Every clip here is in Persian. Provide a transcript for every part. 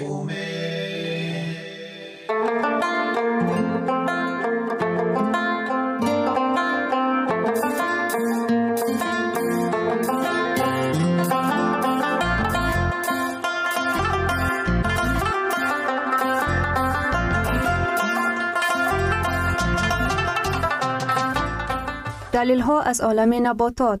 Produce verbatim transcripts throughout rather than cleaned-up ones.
امید. دلیل ها از عالم نباتات.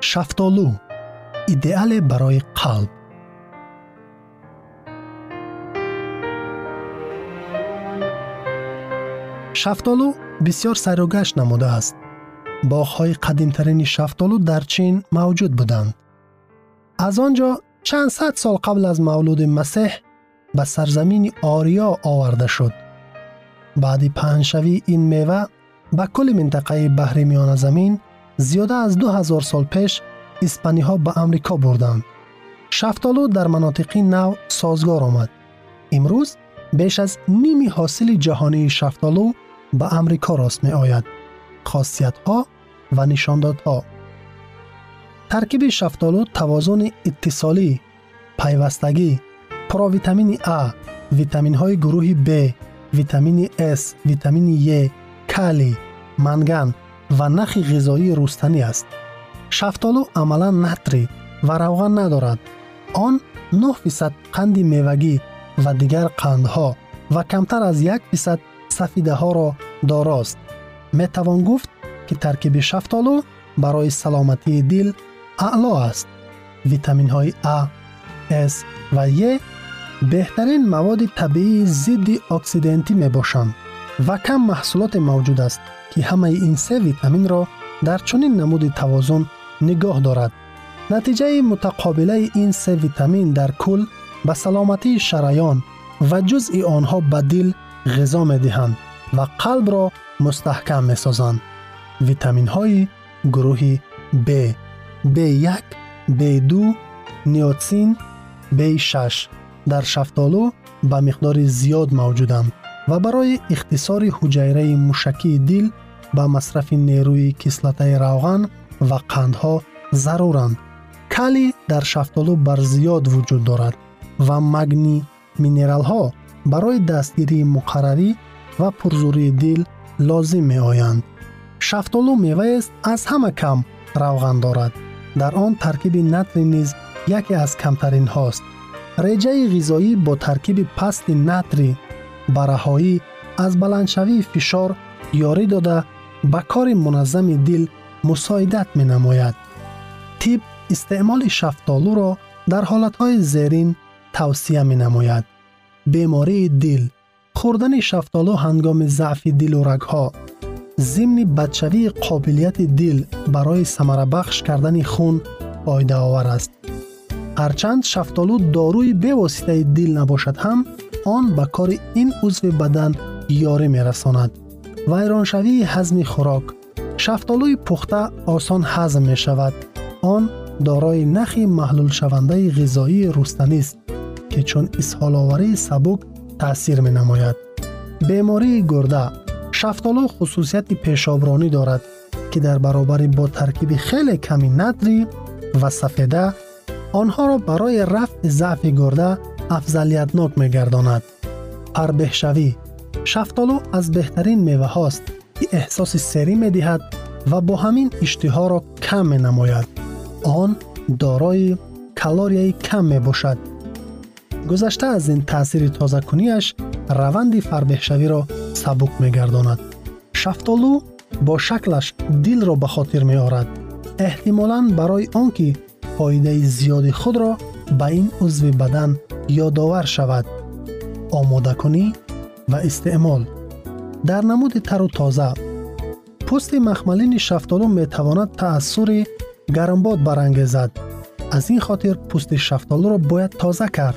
شفتالو، ایدئال برای قلب. شفتالو بسیار سیر و گشت نموده است. باغ‌های قدیم‌ترین شفتالو در چین موجود بودند. از آنجا چند صد سال قبل از مولود مسیح به سرزمین آریا آورده شد. بعد پهنشوی این میوه به کل منطقه بحرمیان زمین، زیاده از دو هزار سال پیش اسپانی ها به امریکا بردند. شفتالو در مناطقی نو سازگار آمد. امروز بیش از نیمی حاصل جهانی شفتالو به امریکا راست می آید. خاصیت ها و نشانداد ها. ترکیب شفتالو توازن اتصالی، پیوستگی، پروویتامین A، ویتامین های گروه B، ویتامین S، ویتامین E، کالی، منگان و نخی غذایی روستنی است. شفتالو عملا نطری و روغن ندارد. آن نه درصد قند میوگی و دیگر قندها و کمتر از یک درصد سفیده ها را داراست. می توان گفت که ترکیب شفتالو برای سلامتی دل اعلا است. ویتامین های A، S و E بهترین مواد طبیعی ضد اکسیدنتی می باشند و کم محصولات موجود است که همه این سه ویتامین را در چنین نمود توازن نگاه دارد. نتیجه متقابله این سه ویتامین در کل به سلامتی شریان و جزء آنها به دل غذا می‌دهند و قلب را مستحکم می‌سازند. ویتامین های گروه B، بی یک، بی دو، نیوتین، بی شش در شفتالو به مقدار زیاد موجودند و برای اختصار حجیره موشکی دل به مصرف نیروی کسلته روغن و قندها ضرورند. کالی در شفتالو بر زیاد وجود دارد و مگنی مینرال ها برای دستگیری مقرری و پرزوری دل لازم می آیند. شفتالو میوه است از همه کم روغن دارد. در آن ترکیب نتر نیز یکی از کمترین هاست. رژه غذایی با ترکیب پست نتری برهایی از بلندشوی فشار یاری داده به کار منظم دل مساعدت می نماید. طب استعمال شفتالو را در حالتهای زیرین توصیه می نماید. بیماری دل: خوردن شفتالو هنگام ضعف دل و رگها، ضمن بدشوی قابلیت دل برای ثمره بخش کردن خون فایده آور است. هرچند شفتالو داروی به واسطه دل نباشد هم آن به کار این عضو بدن یاری می رساند. ویرانشوی هضم خوراک: شفتالوی پخته آسان هضم می شود. آن دارای نخی محلول شونده غذایی رستنی است که چون اسهال آوری سبک تاثیر می نماید. بیماری گرده: شفتالو خصوصیت پیشابرانی دارد که در برابر با ترکیب خیلی کمی نتری و سفیده آنها را برای رفع ضعف گرده افضلیتناک می گرداند. پربهشوی: شفتالو از بهترین میوه هاست که احساس سری می دهد و با همین اشتها را کم می نماید. آن دارای کالری کم می باشد. گذشته از این تاثیر تازه کنیش روند فربهشوی را سبک می گرداند. شفتالو با شکلش دل را به خاطر می آورد. احتمالاً برای آنکه فایده زیاد خود را به این عضو بدن یادآور شود. آماده کنی و استعمال در نمود تر و تازه: پوست مخملین شفتالو می تواند تأثیر گرمباد برانگیزد. از این خاطر پوست شفتالو را باید تازه کرد.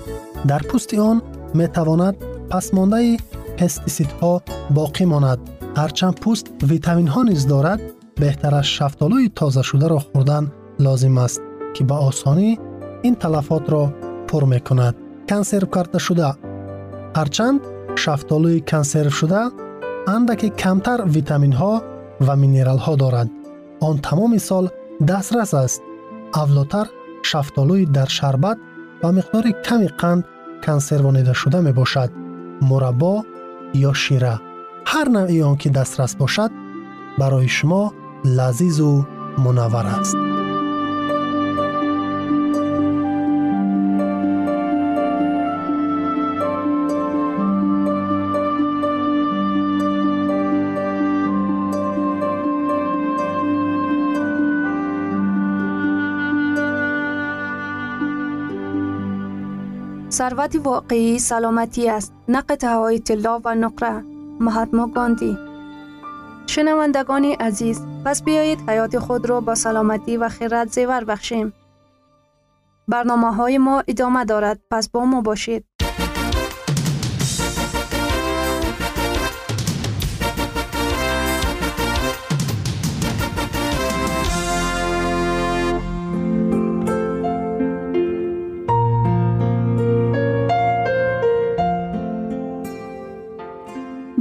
در پوست آن می تواند پس مانده پستیسیدها باقی ماند. هرچند پوست ویتامین ها نیز دارد، بهتر است شفتالوی تازه شده را خوردن لازم است که به آسانی این تلفات را پر می کند. کنسرو کرده شده: هرچند شفتالوی کنسرو شده اندکی کمتر ویتامین ها و مینرال ها دارد، آن تمام سال دسترس است. اولاتر شفتالوی در شربت و مقدار کمی قند کنسروانیده شده می باشد. مربا یا شیره، هر نوعی آن که دسترس باشد، برای شما لذیذ و منور است. ثروت واقعی سلامتی است، نه قطعه‌های طلا و نقره. مهاتما گاندی. شنوندگان عزیز، پس بیایید حیات خود را با سلامتی و خیرات زیور بخشیم. برنامه‌های ما ادامه دارد، پس با ما باشید.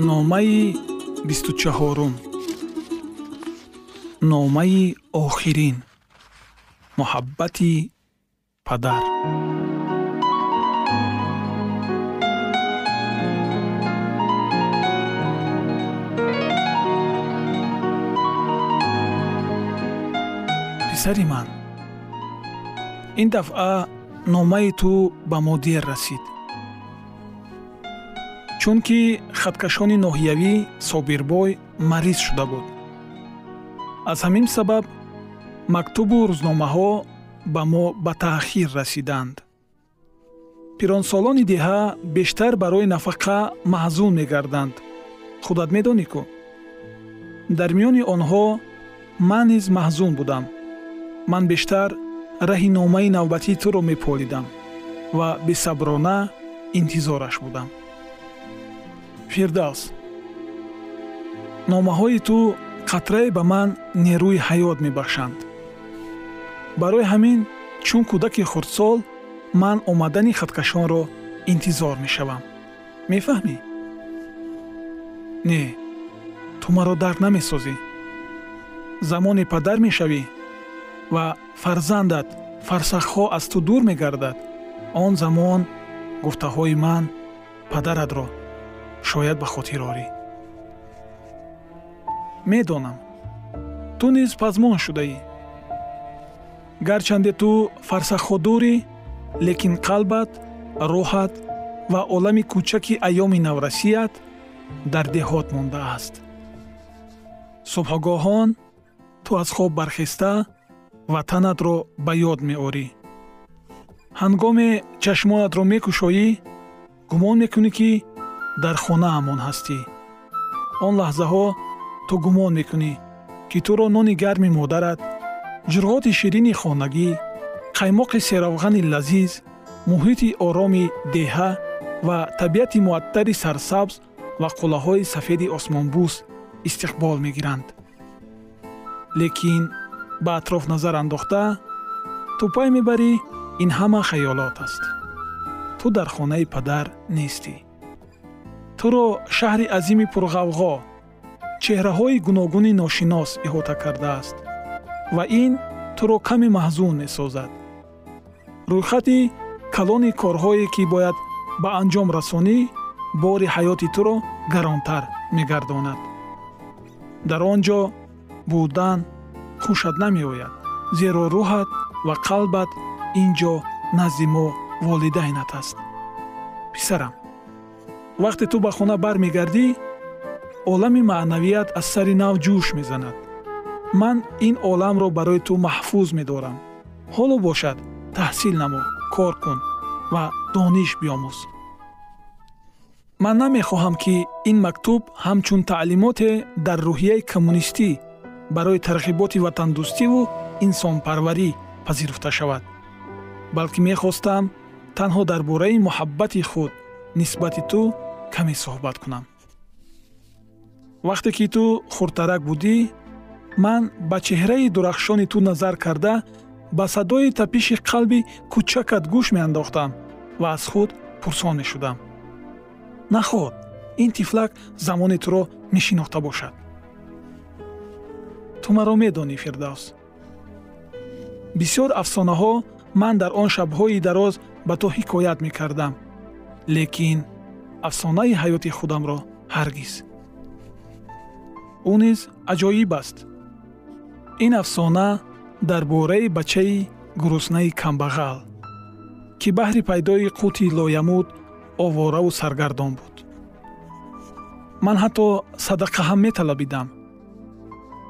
نامه بیست و چهارم. نامه آخرین. محبت پدر. پسر من، این دفعه نامه تو به مدیر رسید، چون که خطکشان ناحیوی صابربای مریض شده بود. از همین سبب مکتوب و روزنامه ها به ما به تأخیر رسیدند. پیرانسالان دیها بیشتر برای نفقه محزون می‌گردند. خودت می‌دانی که در میان آنها من نیز محزون بودم. من بیشتر راه نامه نوبتی تو را می‌پالیدم و به صبرانه انتظارش بودم. فردوس، نامه‌های تو قطره به من نیروی حیات می‌بخشند. برای همین چون کودک خردسال من آمدن خطکشان را انتظار می‌شوم. می‌فهمی؟ نه، تو مرا درک نمی‌سازی. زمان پدر می‌شوی و فرزندت فرسخ‌ها از تو دور می‌گردد. آن زمان گفته‌های من پدرت را شاید به خاطر آری. می‌دانم تو نیز پزمان شده‌ای. گرچند تو فرسخ‌ها دوری، لیکن قلبت، روحت و عالم کوچکی ایام نورسیت در دهات مانده است. صبحگاهان تو از خواب برخسته وطنت را به یاد می آری. هنگام چشمانت را می کشایی، گمان می کنی که در خانه همان هستی. آن لحظه ها تو گمان می کنی که تو را نان گرم مادرت، جرعات شیرین خانگی، قیماق سیروغن لذیذ، محیط آرام دهه و طبیعت معطر سرسبز و قله‌های سفید آسمانبوس استقبال می‌گیرند. لیکن به اطراف نظر انداخته تو پای می‌بری این همه خیالات است. تو در خانه پدر نیستی. تو را شهر عظیم پرغوغا، چهره‌های گوناگون ناشناس احاطه کرده است و این تو را کمی محزون می‌سازد. روی خط کلان کارهایی که باید به انجام رسانی بار حیات تو را گرانتر می‌گرداند. در آنجا بودن خوشت نمی‌آید، زیرا روحت و قلبت اینجا نزد ما والدینت است. پسرم، وقتی تو به خانه برمیگردی، عالم معنویت از سر نو جوش می‌زند. من این عالم را برای تو محفوظ می‌دارم. حالا باشد تحصیل نما، کار کن و دانش بیاموز. من نمیخواهم که این مکتوب همچون تعلیمات در روحیه کمونیستی برای ترغیبات وطن دوستی و انسان پروری پذیرفته شود، بلکه میخواستم تنها درباره محبت خود نسبت تو کمی صحبت کنم. وقتی که تو خردترک بودی، من به چهره درخشان تو نظر کرده با صدای تپیش قلبی کوچکت گوش می انداختم و از خود پرسان می شدم. نخواد این تفلک زمان تو را می شناخته باشد. تو مرا می دانی فردوس. بسیار افسانه ها من در آن شبهای دراز به تو حکایت می کردم، لیکن افسانه حیات خودم را هرگز. او نیز عجایب است. این افسانه درباره بچه‌ای گرسنه کمبغل که بهر پیدای قوتی لایمود آواره و سرگردان بود. من حتی صدقه هم می‌طلبیدم.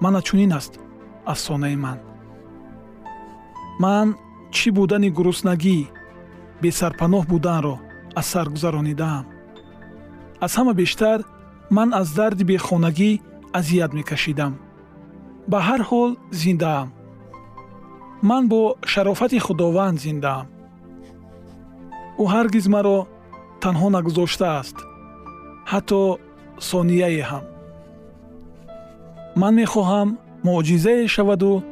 من چنین است افسانه من. من چی بودن گرسنگی، بی سرپناه بودن را از سر گذرانیدم. از همه بیشتر من از درد بی خانگی اذیت می‌کشیدم. به هر حال زنده ام. من با شرافت خداوند زنده ام. او هرگز مرا تنها نگذاشته است، حتی ثانیه هم. من میخواهم معجزه شود و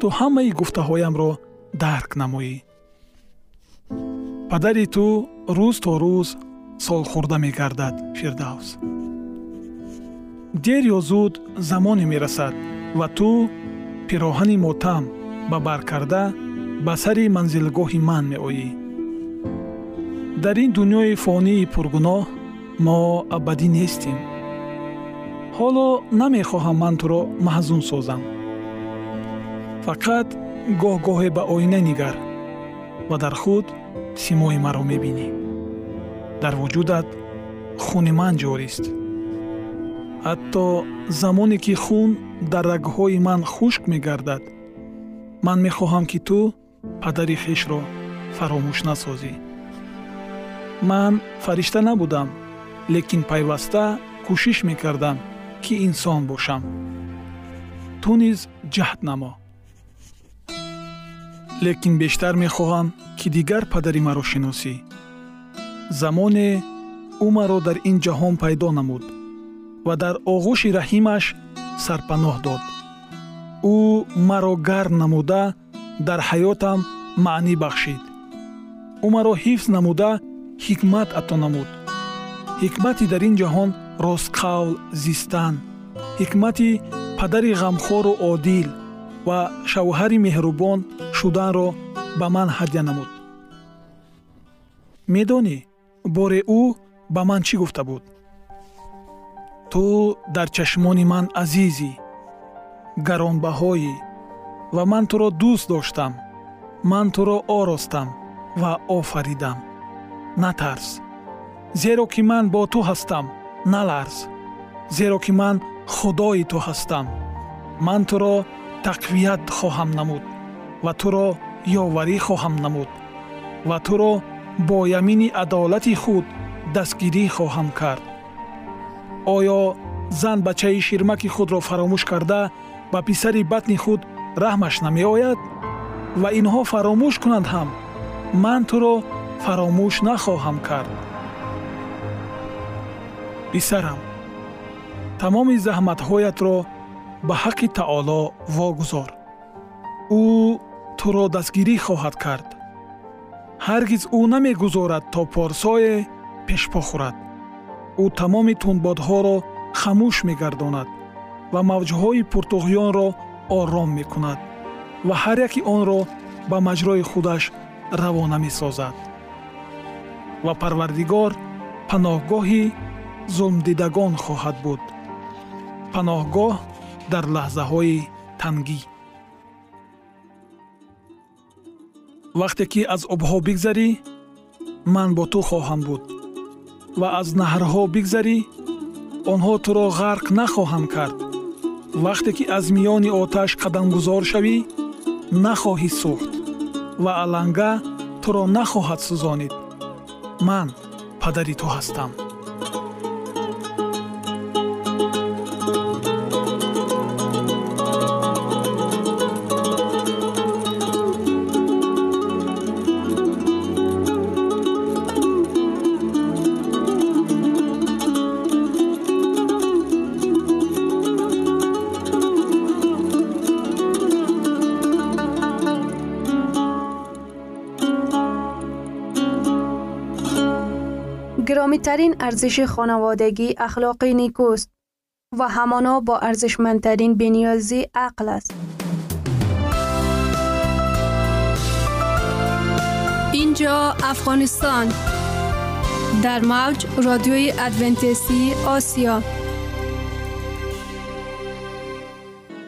تو همه گفته هایم را درک نمایی. پدری تو روز تا روز سال خورده میگردد فردوس. دیر یا زود زمانی میرسد و تو پیراهن ماتم با بر کرده به سر منزلگاه من می آیی. در این دنیای فانی پرگناه ما ابدی نیستیم. حالا نمی خواهم من تو را محزون سازم. فقط гоҳ-гоҳе ба оина нигар ва дар худ симои маро мебинӣ. дар вуҷудат хуни ман ҷорист. ҳатто замоне ки хун дар рагҳои ман хушк мегардад, ман мехоҳам ки ту падари хишро фаромӯш насозӣ. ман фаришта набудам, лекин пайваста кӯшиш мекардам, ки инсон бошам. ту низ ҷаҳд намо. лекин бештар мехоҳам, ки дигар падари маро шиносӣ. замоне ӯ маро дар ин ҷаҳон пайдо намуд ва дар оғӯши раҳимаш сарпаноҳ дод. ӯ маро гарм намуда дар ҳаётам маънӣ бахшид. ӯ маро ҳифз намуда ҳикмат ато намуд. ҳикмати дар ин ҷаҳон ростқавл зистан, ҳикмати падари ғамхору одил ва шавҳари меҳрубон шуданро ба ман ҳадя намуд. медонӣ, боре ӯ ба ман чӣ гуфта буд? ту дар чашмони ман азизӣ, гаронбаҳоӣ ва ман туро дӯст доштам. ман туро оростам ва офаридам. натарс, зеро ки ман бо ту ҳастам. наларз, зеро ки ман худои ту ҳастам. ман туро тақвият хоҳам намуд ва туро ёварӣ хоҳам намуд ва туро бо ямини адолати худ дастгирӣ хоҳам кард. оё зан бачаи ширмаки худро фаромӯш карда ба писари батни худ раҳмаш намеояд? ва инҳо фаромӯш кунанд ҳам, ман туро фаромӯш нахоҳам кард. писарам, тамоми заҳматҳоятро ба ҳаққи таоло вогузор. ӯ туро дастгирӣ хоҳад кард. ҳаргиз ӯ намегузорад, то порсое пешпо хӯрад. ӯ тамоми тунбодҳоро хамӯш мегардонад ва мавҷҳои пуртуғёнро ором мекунад ва ҳар яки онро ба маҷрои худаш равона месозад. ва Парвардигор паноҳгоҳи зулмдидагон хоҳад буд, паноҳгоҳ дар лаҳзаҳои тангӣ. вақте ки аз обҳо бигзарӣ, ман бо ту хоҳам буд. ва аз наҳрҳо бигзарӣ, онҳо туро ғарқ нахоҳанд кард. вақте ки аз миёни оташ қадамгузор шавӣ, нахоҳӣ сӯхт ва аланга туро нахоҳад сӯзонид. ман падари ту ҳастам. گرامی‌ترین ارزش خانوادگی اخلاق نیکوست و همانا با ارزشمندترین بنیازی عقل است. اینجا افغانستان در موج رادیوی ادونتیستی آسیا.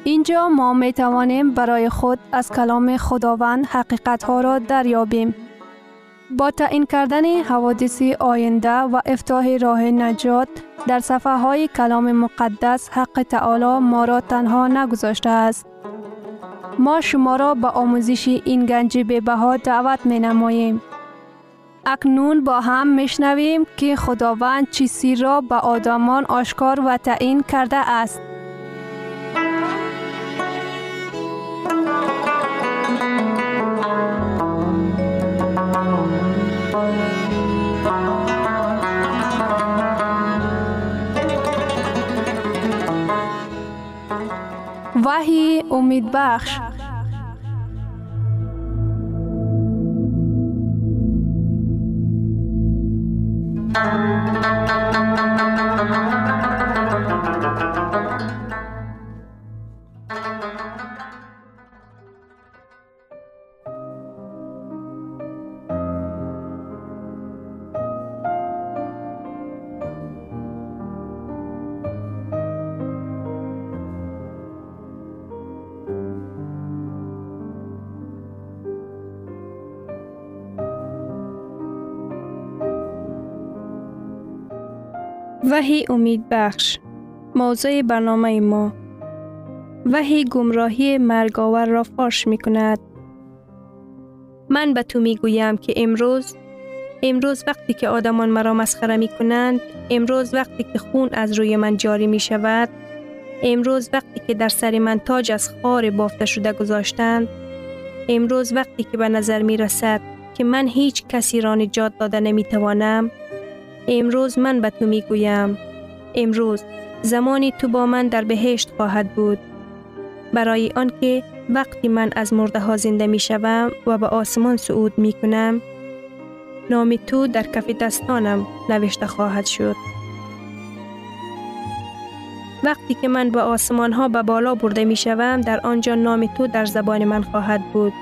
اینجا ما می توانیم برای خود از کلام خداوند حقیقت‌ها را دریابیم. با تعیین کردن حوادث آینده و افتتاح راه نجات در صفحه های کلام مقدس، حق تعالی ما را تنها نگذاشته است. ما شما را به آموزش این گنج بی‌بها دعوت می نماییم. اکنون با هم می شنویم که خداوند چیزی را به آدمان آشکار و تعیین کرده است. وحی امید بخش. وحی امید بخش موضوع برنامه ما وحی گمراهی مرگاور را فاش می کند. من به تو می گویم که امروز امروز وقتی که آدمان مرا مسخره می کنند، امروز وقتی که خون از روی من جاری می شود، امروز وقتی که در سر من تاج از خار بافته شده گذاشتند، امروز وقتی که به نظر می رسد که من هیچ کسی را نجات داده نمی توانم، امروز من به تو می گویم، امروز زمانی تو با من در بهشت خواهد بود، برای آنکه وقتی من از مرده ها زنده می شوم و به آسمان صعود می کنم، نام تو در کف دستانم نوشته خواهد شد. وقتی که من به آسمان ها به بالا برده می شوم، در آنجا نام تو در زبان من خواهد بود.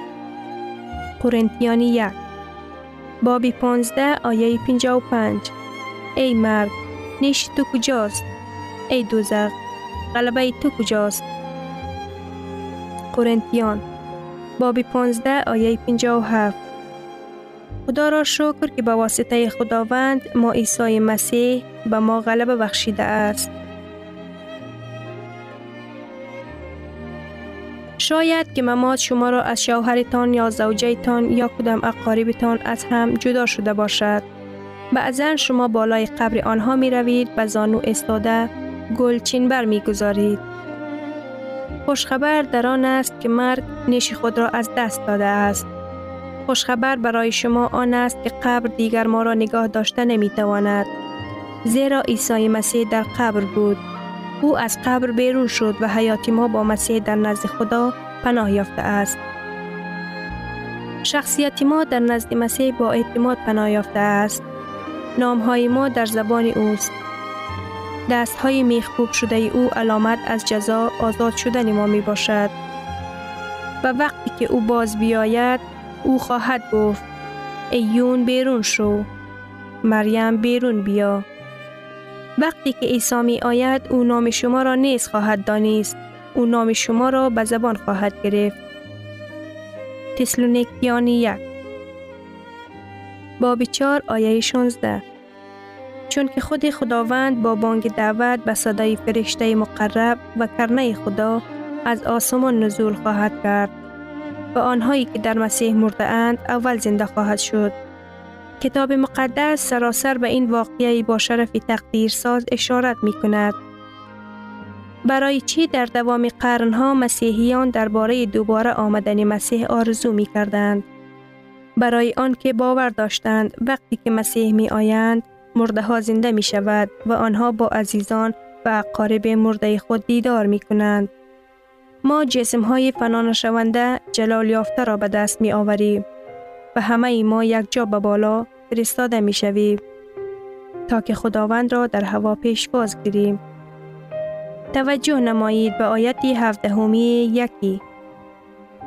قرنتیانی یک بابی پانزده آیه پنجاه و پنج. ای مرگ، نیش تو کجاست؟ ای دوزخ، غلبه تو کجاست؟ قرنتیان بابی پانزده آیه پنجاه و هفت. خدا را شکر که به واسطه خداوند ما عیسی مسیح به ما غلبه بخشیده است. شاید که ممات شما را از شوهرتان یا زوجه‌تان یا کدام اقاربتان از هم جدا شده باشد. بعضن شما بالای قبر آنها می روید، به زانو استاده گلچین بر می گذارید. خوشخبر در آن است که مرگ نیش خود را از دست داده است. خوشخبر برای شما آن است که قبر دیگر ما را نگاه داشته نمی تواند. زیرا عیسی مسیح در قبر بود. او از قبر بیرون شد و حیات ما با مسیح در نزد خدا پناه یافته است. شخصیت ما در نزد مسیح با اعتماد پناه یافته است. نامهای ما در زبان اوست. دستهای میخکوب شده او علامت از جزا آزاد شدن ما می باشد. و وقتی که او باز بیاید، او خواهد گفت: ایون بیرون شو، مریم بیرون بیا. وقتی که عیسی می آید، او نام شما را نیز خواهد دانست. او نام شما را به زبان خواهد گرفت. تسلونیکیانی یک باب چهار آیه شانزده. چون که خود خداوند با بانگ دعوت به صدای فرشته مقرب و کرنه خدا از آسمان نزول خواهد کرد و آنهایی که در مسیح مرده اند اول زنده خواهد شد. کتاب مقدس سراسر به این واقعه با شرف تقدیرساز اشارت می کند. برای چی در دوام قرنها مسیحیان درباره دوباره آمدن مسیح آرزو می کردند؟ برای آنکه باور داشتند وقتی که مسیح می آیند مرده ها زنده می شود و آنها با عزیزان و اقارب مرده خود دیدار می کنند. ما جسم های فنا شونده جلال یافته را به دست می آوریم و همه ما یک جا به بالا فرستاده می شویم تا که خداوند را در هوا پیشواز گیریم. توجه نمایید به آیت هفدهمی یکی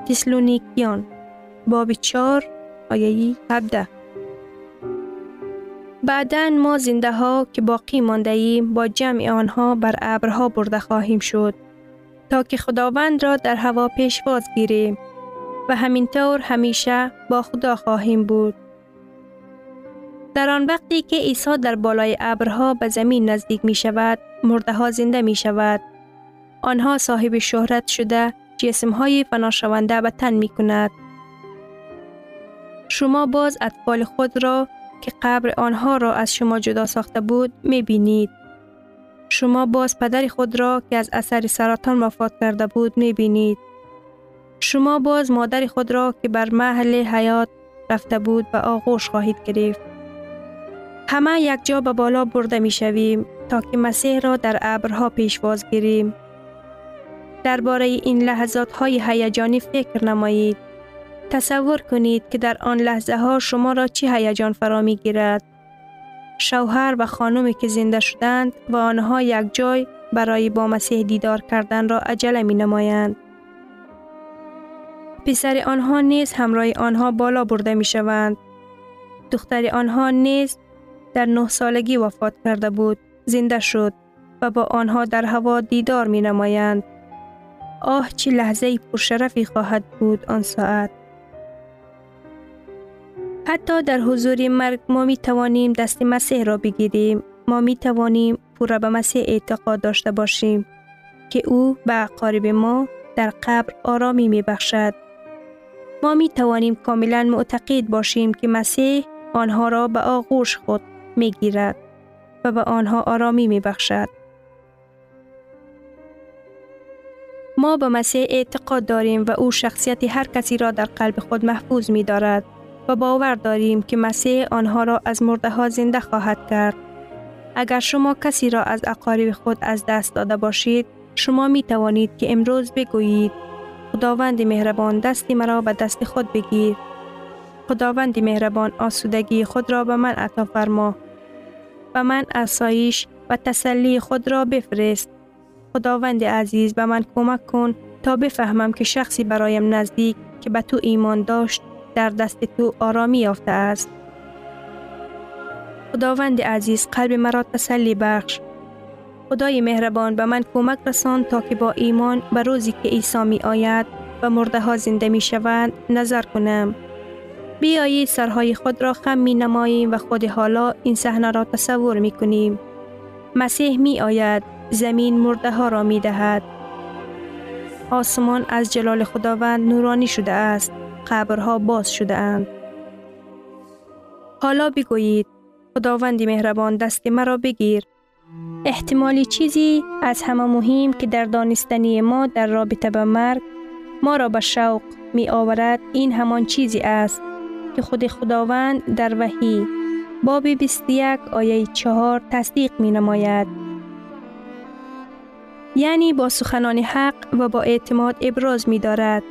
تسلونیکیان باب چهار آیه هفده. بعداً ما زنده ها که باقی مانده ایم با جمع آنها بر ابرها برده خواهیم شد تا که خداوند را در هوا پیشواز گیریم و همینطور همیشه با خدا خواهیم بود. در آن وقتی که عیسی در بالای ابرها به زمین نزدیک می شود، مرده ها زنده می شود. آنها صاحب شهرت شده جسم های فنا شونده به تن می کند. شما باز اطفال خود را که قبر آنها را از شما جدا ساخته بود می بینید. شما باز پدر خود را که از اثر سرطان وفات کرده بود می بینید. شما باز مادر خود را که بر محل حیات رفته بود و آغوش خواهید گرفت. همه یک جا به بالا برده می شویم تا که مسیح را در ابرها پیشواز گیریم. درباره این لحظات های هیجانی فکر نمایید. تصور کنید که در آن لحظه ها شما را چه هیجان فرا می گیرد. شوهر و خانمی که زنده شدند و آنها یک جای برای با مسیح دیدار کردن را عجله می نمایند. پسر آنها نیز همراه آنها بالا برده می شوند. دختر آنها نیز در نه سالگی وفات کرده بود، زنده شد و با آنها در هوا دیدار می نمایند. آه، چه لحظه پرشرفی خواهد بود آن ساعت. حتی در حضور مرگ ما می توانیم دست مسیح را بگیریم. ما می توانیم پوره به مسیح اعتقاد داشته باشیم که او به اقارب ما در قبر آرامی می بخشد. ما می توانیم کاملا معتقد باشیم که مسیح آنها را به آغوش خود می گیرد و به آنها آرامی می بخشد. ما به مسیح اعتقاد داریم و او شخصیت هر کسی را در قلب خود محفوظ می دارد و باور داریم که مسیح آنها را از مرده ها زنده خواهد کرد. اگر شما کسی را از اقارب خود از دست داده باشید، شما می توانید که امروز بگویید: خداوند مهربان، دست مرا به دست خود بگیر. خداوند مهربان، آسودگی خود را به من عطا فرما. به من آسایش و تسلی خود را بفرست. خداوند عزیز، به من کمک کن تا بفهمم که شخصی برایم نزدیک که به تو ایمان داشت در دست تو آرامی یافته است. خداوند عزیز، قلب مرا تسلی بخش. خدای مهربان، به من کمک رسان تا که با ایمان به روزی که عیسی می آید و مرده ها زنده می شوند نظر کنم. بیایید سرهای خود را خم می نماییم و خود حالا این صحنه را تصور می کنیم. مسیح می آید، زمین مرده ها را می دهد. آسمان از جلال خداوند نورانی شده است، قبرها باز شده اند. حالا بگویید: خداوند مهربان، دست مرا بگیر. احتمالی چیزی از همه مهم که در دانستنی ما در رابطه با مرگ ما را به شوق می آورد، این همان چیزی است که خود خداوند در وحی باب بیست و یک آیه چهار تصدیق می نماید. یعنی با سخنان حق و با اعتماد ابراز می دارد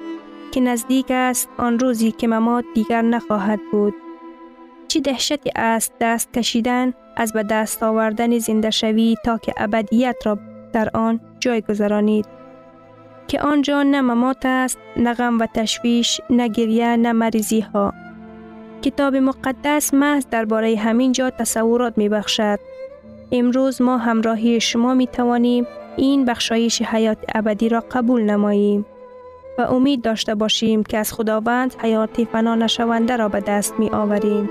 که نزدیک است آن روزی که ممات دیگر نخواهد بود. چه دهشتی است دست کشیدن از به دست آوردن زنده شوی تا که ابدیت را در آن جای گذرانید، که آنجا نه ممات است، نه غم و تشویش، نه گریه، نه مریضی ها. کتاب مقدس محض درباره همین جا تصورات می بخشد. امروز ما همراهی شما می توانیم این بخشایش حیات ابدی را قبول نماییم و امید داشته باشیم که از خداوند حیات فنا نشونده را به دست می آوریم.